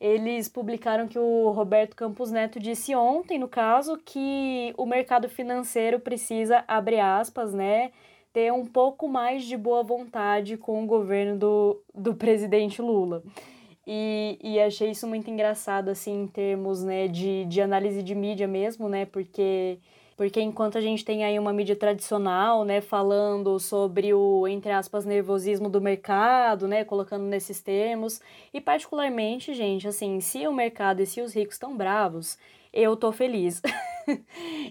eles publicaram que o Roberto Campos Neto disse ontem, no caso, que o mercado financeiro precisa, abre aspas, né, ter um pouco mais de boa vontade com o governo do, do presidente Lula. E, e achei isso muito engraçado, assim, em termos, né, de, de análise de mídia mesmo, né, porque... Porque enquanto a gente tem aí uma mídia tradicional, né, falando sobre o, entre aspas, nervosismo do mercado, né, colocando nesses termos, e particularmente, gente, assim, se o mercado e se os ricos estão bravos, eu tô feliz.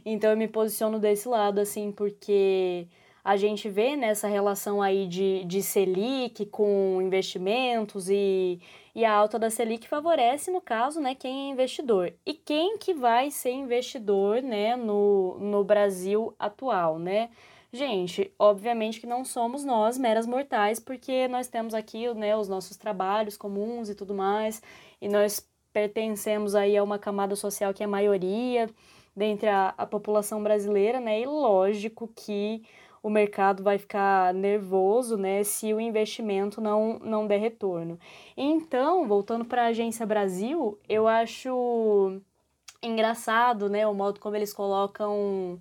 Então eu me posiciono desse lado, assim, porque a gente vê nessa relação aí de, de Selic com investimentos e, e a alta da Selic favorece, no caso, né, quem é investidor. E quem que vai ser investidor, né, no, no Brasil atual, né? Gente, obviamente que não somos nós meras mortais, porque nós temos aqui, né, os nossos trabalhos comuns e tudo mais, e nós pertencemos aí a uma camada social que é a maioria dentre a, a população brasileira, né, e lógico que o mercado vai ficar nervoso, né, se o investimento não, não der retorno. Então, voltando para a Agência Brasil, eu acho engraçado, né, o modo como eles colocam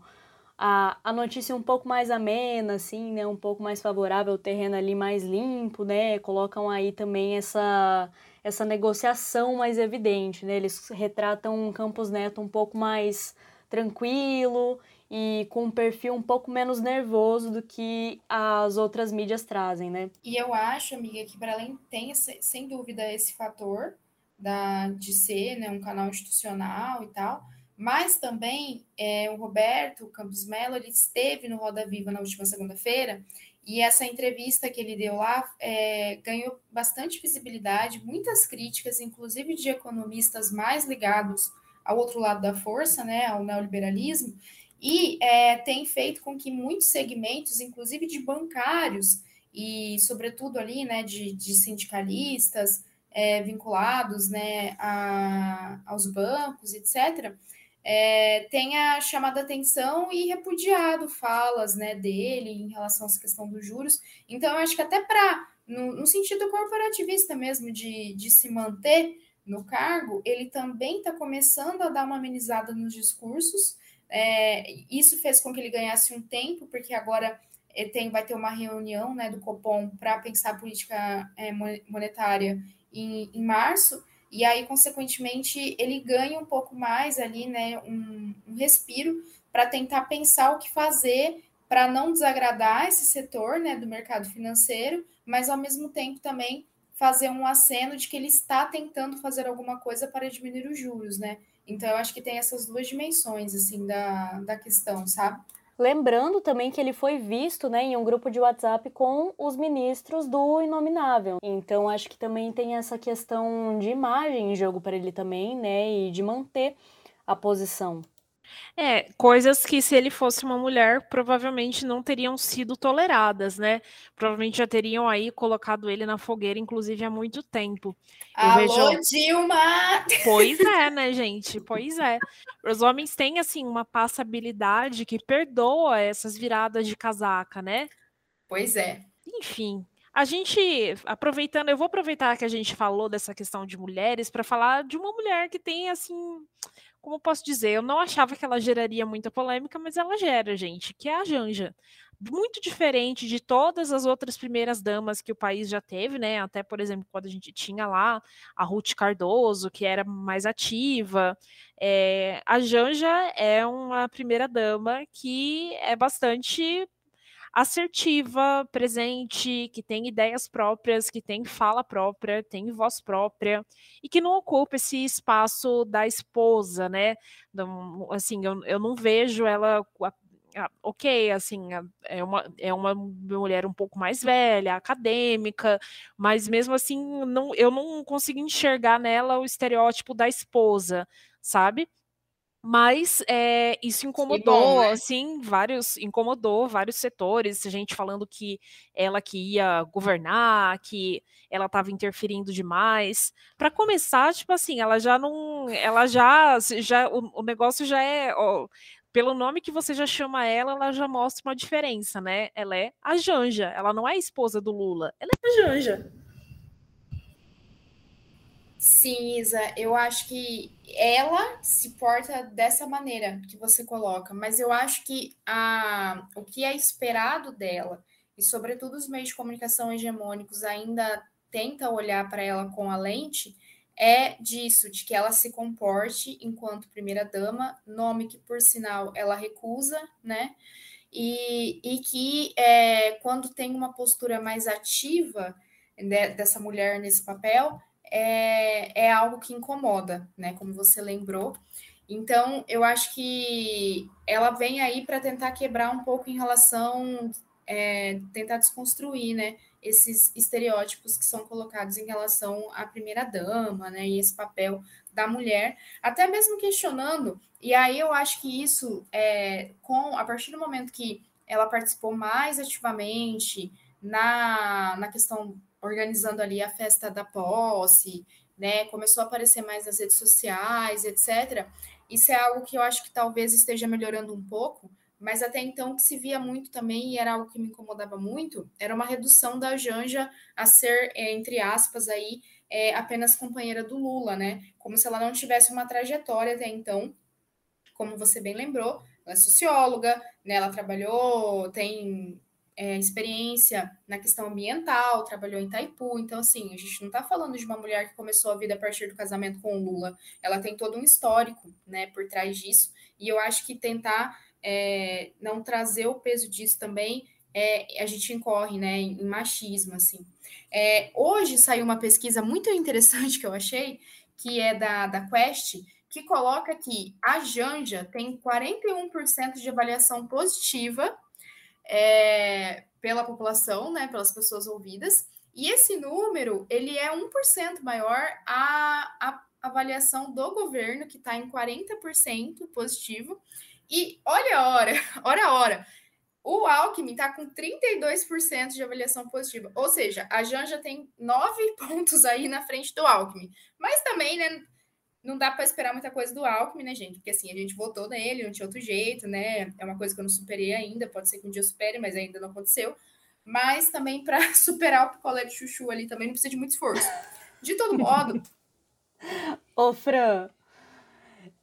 a, a notícia um pouco mais amena, assim, né, um pouco mais favorável, o terreno ali mais limpo, né, colocam aí também essa, essa negociação mais evidente, né, eles retratam um Campos Neto um pouco mais tranquilo e com um perfil um pouco menos nervoso do que as outras mídias trazem, né? E eu acho, amiga, que para além tem, sem dúvida, esse fator da, de ser, né, um canal institucional e tal, mas também é, o Roberto Campos Melo, ele esteve no Roda Viva na última segunda-feira e essa entrevista que ele deu lá é, ganhou bastante visibilidade, muitas críticas, inclusive de economistas mais ligados ao outro lado da força, né, ao neoliberalismo, e é, tem feito com que muitos segmentos, inclusive de bancários e, sobretudo, ali, né, de, de sindicalistas é, vinculados, né, a, aos bancos, etcétera, é, tenha chamado a atenção e repudiado falas, né, dele em relação à questão dos juros. Então, eu acho que até para, no, no sentido corporativista mesmo, de, de se manter no cargo, ele também está começando a dar uma amenizada nos discursos. É, isso fez com que ele ganhasse um tempo, porque agora tem, vai ter uma reunião, né, do Copom para pensar a política é, monetária em, em março, e aí, consequentemente, ele ganha um pouco mais ali, né, um, um respiro para tentar pensar o que fazer para não desagradar esse setor, né, do mercado financeiro, mas, ao mesmo tempo, também fazer um aceno de que ele está tentando fazer alguma coisa para diminuir os juros, né? Então, eu acho que tem essas duas dimensões, assim, da, da questão, sabe? Lembrando também que ele foi visto, né, em um grupo de WhatsApp com os ministros do Inominável. Então, acho que também tem essa questão de imagem em jogo para ele também, né, e de manter a posição. É, coisas que se ele fosse uma mulher provavelmente não teriam sido toleradas, né? Provavelmente já teriam aí colocado ele na fogueira, inclusive, há muito tempo. Eu Alô, vejo... Dilma! Pois é, né, gente? Pois é. Os homens têm, assim, uma passabilidade que perdoa essas viradas de casaca, né? Pois é. Enfim. A gente, aproveitando, eu vou aproveitar que a gente falou dessa questão de mulheres para falar de uma mulher que tem, assim, como eu posso dizer, eu não achava que ela geraria muita polêmica, mas ela gera, gente, que é a Janja. Muito diferente de todas as outras primeiras damas que o país já teve, né? Até, por exemplo, quando a gente tinha lá a Ruth Cardoso, que era mais ativa. É, a Janja é uma primeira dama que é bastante assertiva, presente, que tem ideias próprias, que tem fala própria, tem voz própria e que não ocupa esse espaço da esposa, né? Então, assim, eu, eu não vejo ela... Ok, assim, é uma, é uma mulher um pouco mais velha, acadêmica, mas mesmo assim não, eu não consigo enxergar nela o estereótipo da esposa, sabe? Mas é, isso incomodou, bom, né? assim, vários, incomodou vários setores, gente falando que ela que ia governar, que ela estava interferindo demais. Para começar, tipo assim, ela já não, ela já, já o, o negócio já é, ó, pelo nome que você já chama ela, ela já mostra uma diferença, né? Ela é a Janja, ela não é a esposa do Lula, ela é a Janja. Sim, Isa, eu acho que ela se porta dessa maneira que você coloca, mas eu acho que a, o que é esperado dela, e sobretudo os meios de comunicação hegemônicos ainda tentam olhar para ela com a lente, é disso, de que ela se comporte enquanto primeira-dama, nome que, por sinal, ela recusa, né? E, e que é, quando tem uma postura mais ativa de, dessa mulher nesse papel, é, é algo que incomoda, né? Como você lembrou. Então, eu acho que ela vem aí para tentar quebrar um pouco em relação... É, tentar desconstruir, né, esses estereótipos que são colocados em relação à primeira-dama, né, e esse papel da mulher, até mesmo questionando, e aí eu acho que isso, é, com, a partir do momento que ela participou mais ativamente na, na questão, organizando ali a festa da posse, né, começou a aparecer mais nas redes sociais, etcétera, isso é algo que eu acho que talvez esteja melhorando um pouco, mas até então o que se via muito também, e era algo que me incomodava muito, era uma redução da Janja a ser, é, entre aspas, aí, é, apenas companheira do Lula, né? Como se ela não tivesse uma trajetória até então, como você bem lembrou, ela é socióloga, né? Ela trabalhou, tem é, experiência na questão ambiental, trabalhou em Itaipu, então assim, a gente não está falando de uma mulher que começou a vida a partir do casamento com o Lula, ela tem todo um histórico, né, por trás disso, e eu acho que tentar... É, não trazer o peso disso também, é, a gente incorre, né, em machismo, assim. É, hoje saiu uma pesquisa muito interessante que eu achei, que é da, da Quest, que coloca que a Janja tem quarenta e um por cento de avaliação positiva, é, pela população, né, pelas pessoas ouvidas, e esse número, ele é um por cento maior à, à avaliação do governo, que está em quarenta por cento positivo. E olha a hora, olha a hora, o Alckmin está com trinta e dois por cento de avaliação positiva, ou seja, a Janja tem nove pontos aí na frente do Alckmin, mas também, né, não dá para esperar muita coisa do Alckmin, né, gente, porque assim, a gente votou nele, não tinha outro jeito, né, é uma coisa que eu não superei ainda, pode ser que um dia eu supere, mas ainda não aconteceu, mas também para superar o picolé de chuchu ali também não precisa de muito esforço, de todo modo. Ô, Fran...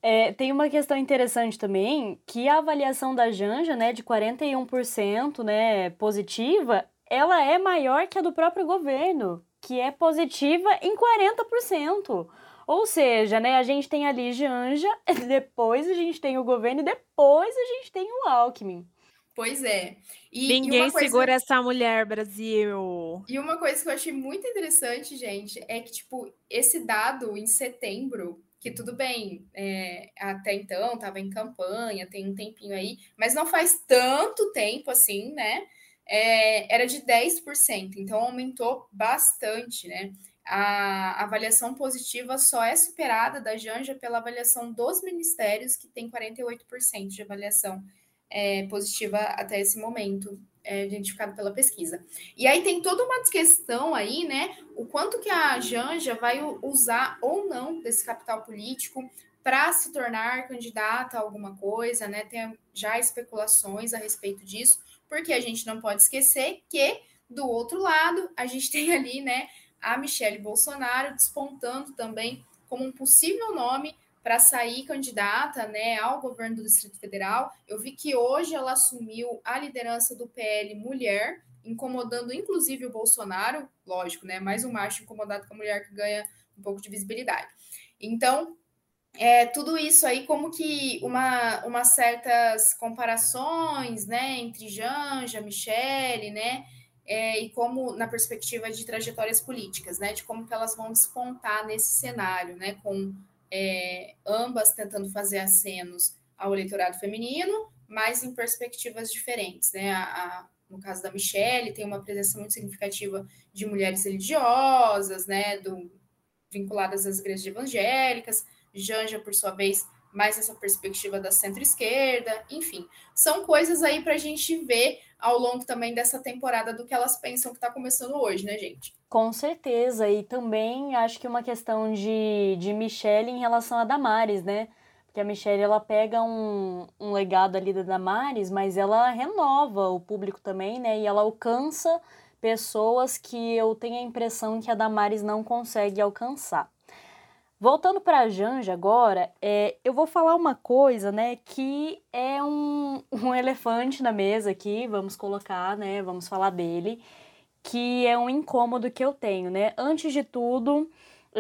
É, tem uma questão interessante também, que a avaliação da Janja, né, de quarenta e um por cento, né, positiva, ela é maior que a do próprio governo, que é positiva em quarenta por cento. Ou seja, né, a gente tem ali Janja, depois a gente tem o governo e depois a gente tem o Alckmin. Pois é. E, Ninguém e uma coisa... segura essa mulher, Brasil. E uma coisa que eu achei muito interessante, gente, é que, tipo, esse dado em setembro... que tudo bem, é, até então estava em campanha, tem um tempinho aí, mas não faz tanto tempo assim, né, é, era de dez por cento, então aumentou bastante, né, a, a avaliação positiva só é superada da Janja pela avaliação dos ministérios, que tem quarenta e oito por cento de avaliação é, positiva até esse momento, é, identificado pela pesquisa. E aí tem toda uma questão aí, né, o quanto que a Janja vai usar ou não desse capital político para se tornar candidata a alguma coisa, né, tem já especulações a respeito disso, porque a gente não pode esquecer que, do outro lado, a gente tem ali, né, a Michelle Bolsonaro despontando também como um possível nome para sair candidata, né, ao governo do Distrito Federal. Eu vi que hoje ela assumiu a liderança do P L Mulher, incomodando inclusive o Bolsonaro, lógico, né, mais um macho incomodado com a mulher que ganha um pouco de visibilidade. Então, é, tudo isso aí como que uma, uma certas comparações, né, entre Janja, Michelle, né, é, e como na perspectiva de trajetórias políticas, né, de como que elas vão despontar nesse cenário, né, com... É, ambas tentando fazer acenos ao eleitorado feminino, mas em perspectivas diferentes, né? A, a, no caso da Michelle, tem uma presença muito significativa de mulheres religiosas, né? Do, vinculadas às igrejas evangélicas. Janja, por sua vez, mais essa perspectiva da centro-esquerda. Enfim, são coisas aí para a gente ver ao longo também dessa temporada do que elas pensam, que está começando hoje, né, gente? Com certeza, e também acho que uma questão de, de Michelle em relação a Damares, né? Porque a Michelle, ela pega um, um legado ali da Damares, mas ela renova o público também, né? E ela alcança pessoas que eu tenho a impressão que a Damares não consegue alcançar. Voltando para a Janja agora, é, eu vou falar uma coisa, né, que é um, um elefante na mesa aqui, vamos colocar, né, vamos falar dele, que é um incômodo que eu tenho, né. Antes de tudo,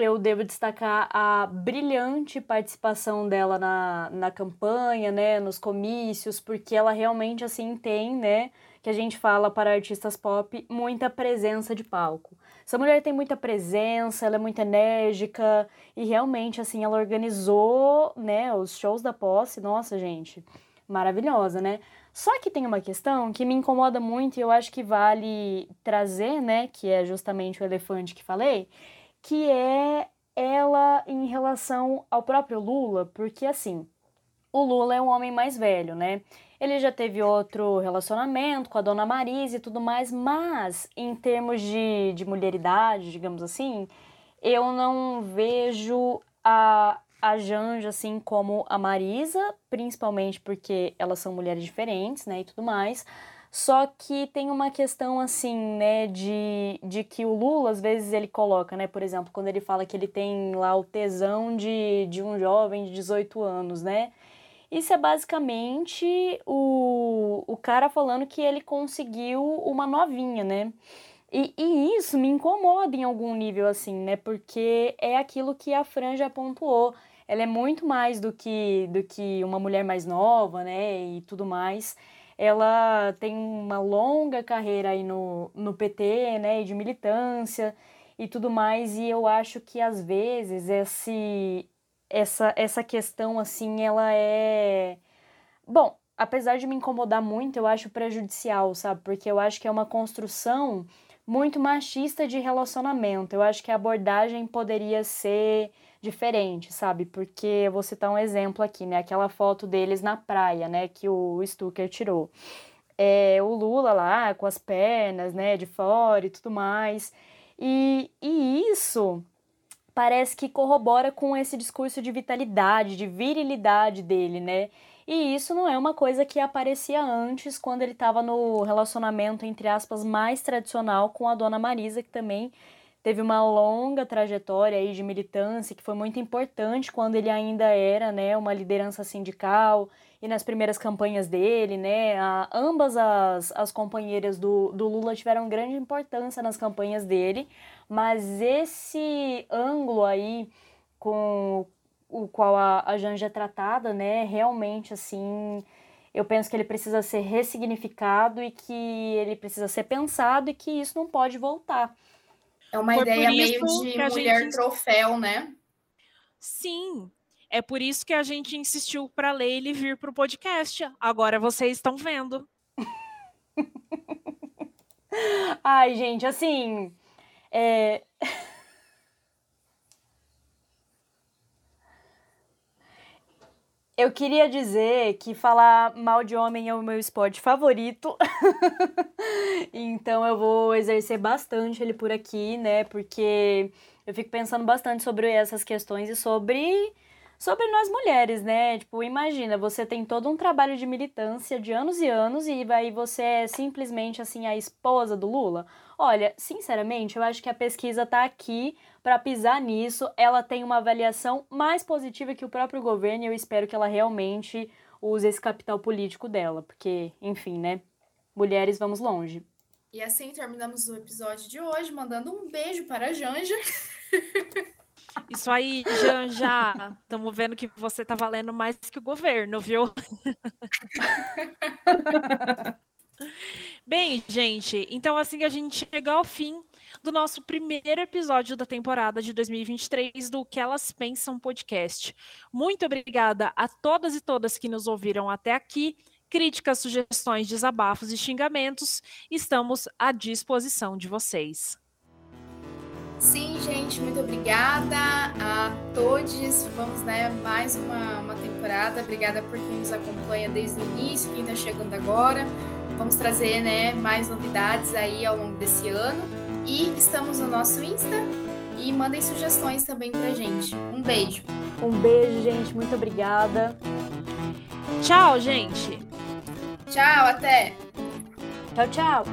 eu devo destacar a brilhante participação dela na, na campanha, né, nos comícios, porque ela realmente, assim, tem, né, que a gente fala para artistas pop, muita presença de palco. Essa mulher tem muita presença, ela é muito enérgica, e realmente, assim, ela organizou, né, os shows da posse, nossa, gente, maravilhosa, né? Só que tem uma questão que me incomoda muito e eu acho que vale trazer, né, que é justamente o elefante que falei, que é ela em relação ao próprio Lula, porque, assim, o Lula é um homem mais velho, né? Ele já teve outro relacionamento com a dona Marisa e tudo mais, mas em termos de, de mulheridade, digamos assim, eu não vejo a, a Janja, assim, como a Marisa, principalmente porque elas são mulheres diferentes, né, e tudo mais. Só que tem uma questão, assim, né, de, de que o Lula, às vezes, ele coloca, né, por exemplo, quando ele fala que ele tem lá o tesão de, de um jovem de dezoito anos, né, isso é basicamente o, o cara falando que ele conseguiu uma novinha, né, e, e isso me incomoda em algum nível, assim, né, porque é aquilo que a Fran já pontuou, ela é muito mais do que, do que uma mulher mais nova, né, e tudo mais. Ela tem uma longa carreira aí no, no P T, né, e de militância e tudo mais, e eu acho que às vezes esse, essa, essa questão, assim, ela é... Bom, apesar de me incomodar muito, eu acho prejudicial, sabe, porque eu acho que é uma construção muito machista de relacionamento, eu acho que a abordagem poderia ser diferente, sabe? Porque eu vou citar um exemplo aqui, né? Aquela foto deles na praia, né? Que o Stucker tirou. É, o Lula lá com as pernas, né? De fora e tudo mais. E, e isso parece que corrobora com esse discurso de vitalidade, de virilidade dele, né? E isso não é uma coisa que aparecia antes, quando ele estava no relacionamento, entre aspas, mais tradicional com a dona Marisa, que também teve uma longa trajetória aí de militância, que foi muito importante quando ele ainda era, né, uma liderança sindical, e nas primeiras campanhas dele, né, a, ambas as, as companheiras do, do Lula tiveram grande importância nas campanhas dele, mas esse ângulo aí com o qual a, a Janja é tratada, né, realmente, assim, eu penso que ele precisa ser ressignificado e que ele precisa ser pensado e que isso não pode voltar. É uma Foi ideia meio de mulher gente... troféu, né? Sim, é por isso que a gente insistiu para Leili vir para o podcast. Agora vocês estão vendo. Ai, gente, assim... É... Eu queria dizer que falar mal de homem é o meu esporte favorito, então eu vou exercer bastante ele por aqui, né, porque eu fico pensando bastante sobre essas questões e sobre, sobre nós mulheres, né, tipo, imagina, você tem todo um trabalho de militância de anos e anos e aí você é simplesmente, assim, a esposa do Lula. Olha, sinceramente, eu acho que a pesquisa tá aqui para pisar nisso, ela tem uma avaliação mais positiva que o próprio governo e eu espero que ela realmente use esse capital político dela, porque, enfim, né, mulheres, vamos longe. E assim terminamos o episódio de hoje, mandando um beijo para a Janja. Isso aí, Janja, estamos vendo que você tá valendo mais que o governo, viu? Bem, gente, então assim que a gente chegar ao fim do nosso primeiro episódio da temporada de dois mil e vinte e três do O Que Elas Pensam Podcast. Muito obrigada a todas e todas que nos ouviram até aqui. Críticas, sugestões, desabafos e xingamentos, estamos à disposição de vocês. Sim, gente, muito obrigada a todos. Vamos, né, mais uma, uma temporada. Obrigada por quem nos acompanha desde o início, quem está chegando agora. Vamos trazer, né, mais novidades aí ao longo desse ano. E estamos no nosso Insta e mandem sugestões também pra gente. Um beijo. Um beijo, gente. Muito obrigada. Tchau, gente. Tchau, até. Tchau, tchau.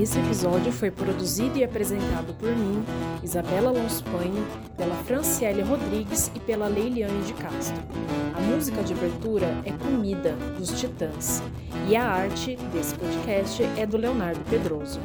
Esse episódio foi produzido e apresentado por mim, Isabela Alonso Panho, pela Franciele Rodrigues e pela Leiliane de Castro. A música de abertura é Comida, dos Titãs, e a arte desse podcast é do Leonardo Pedroso.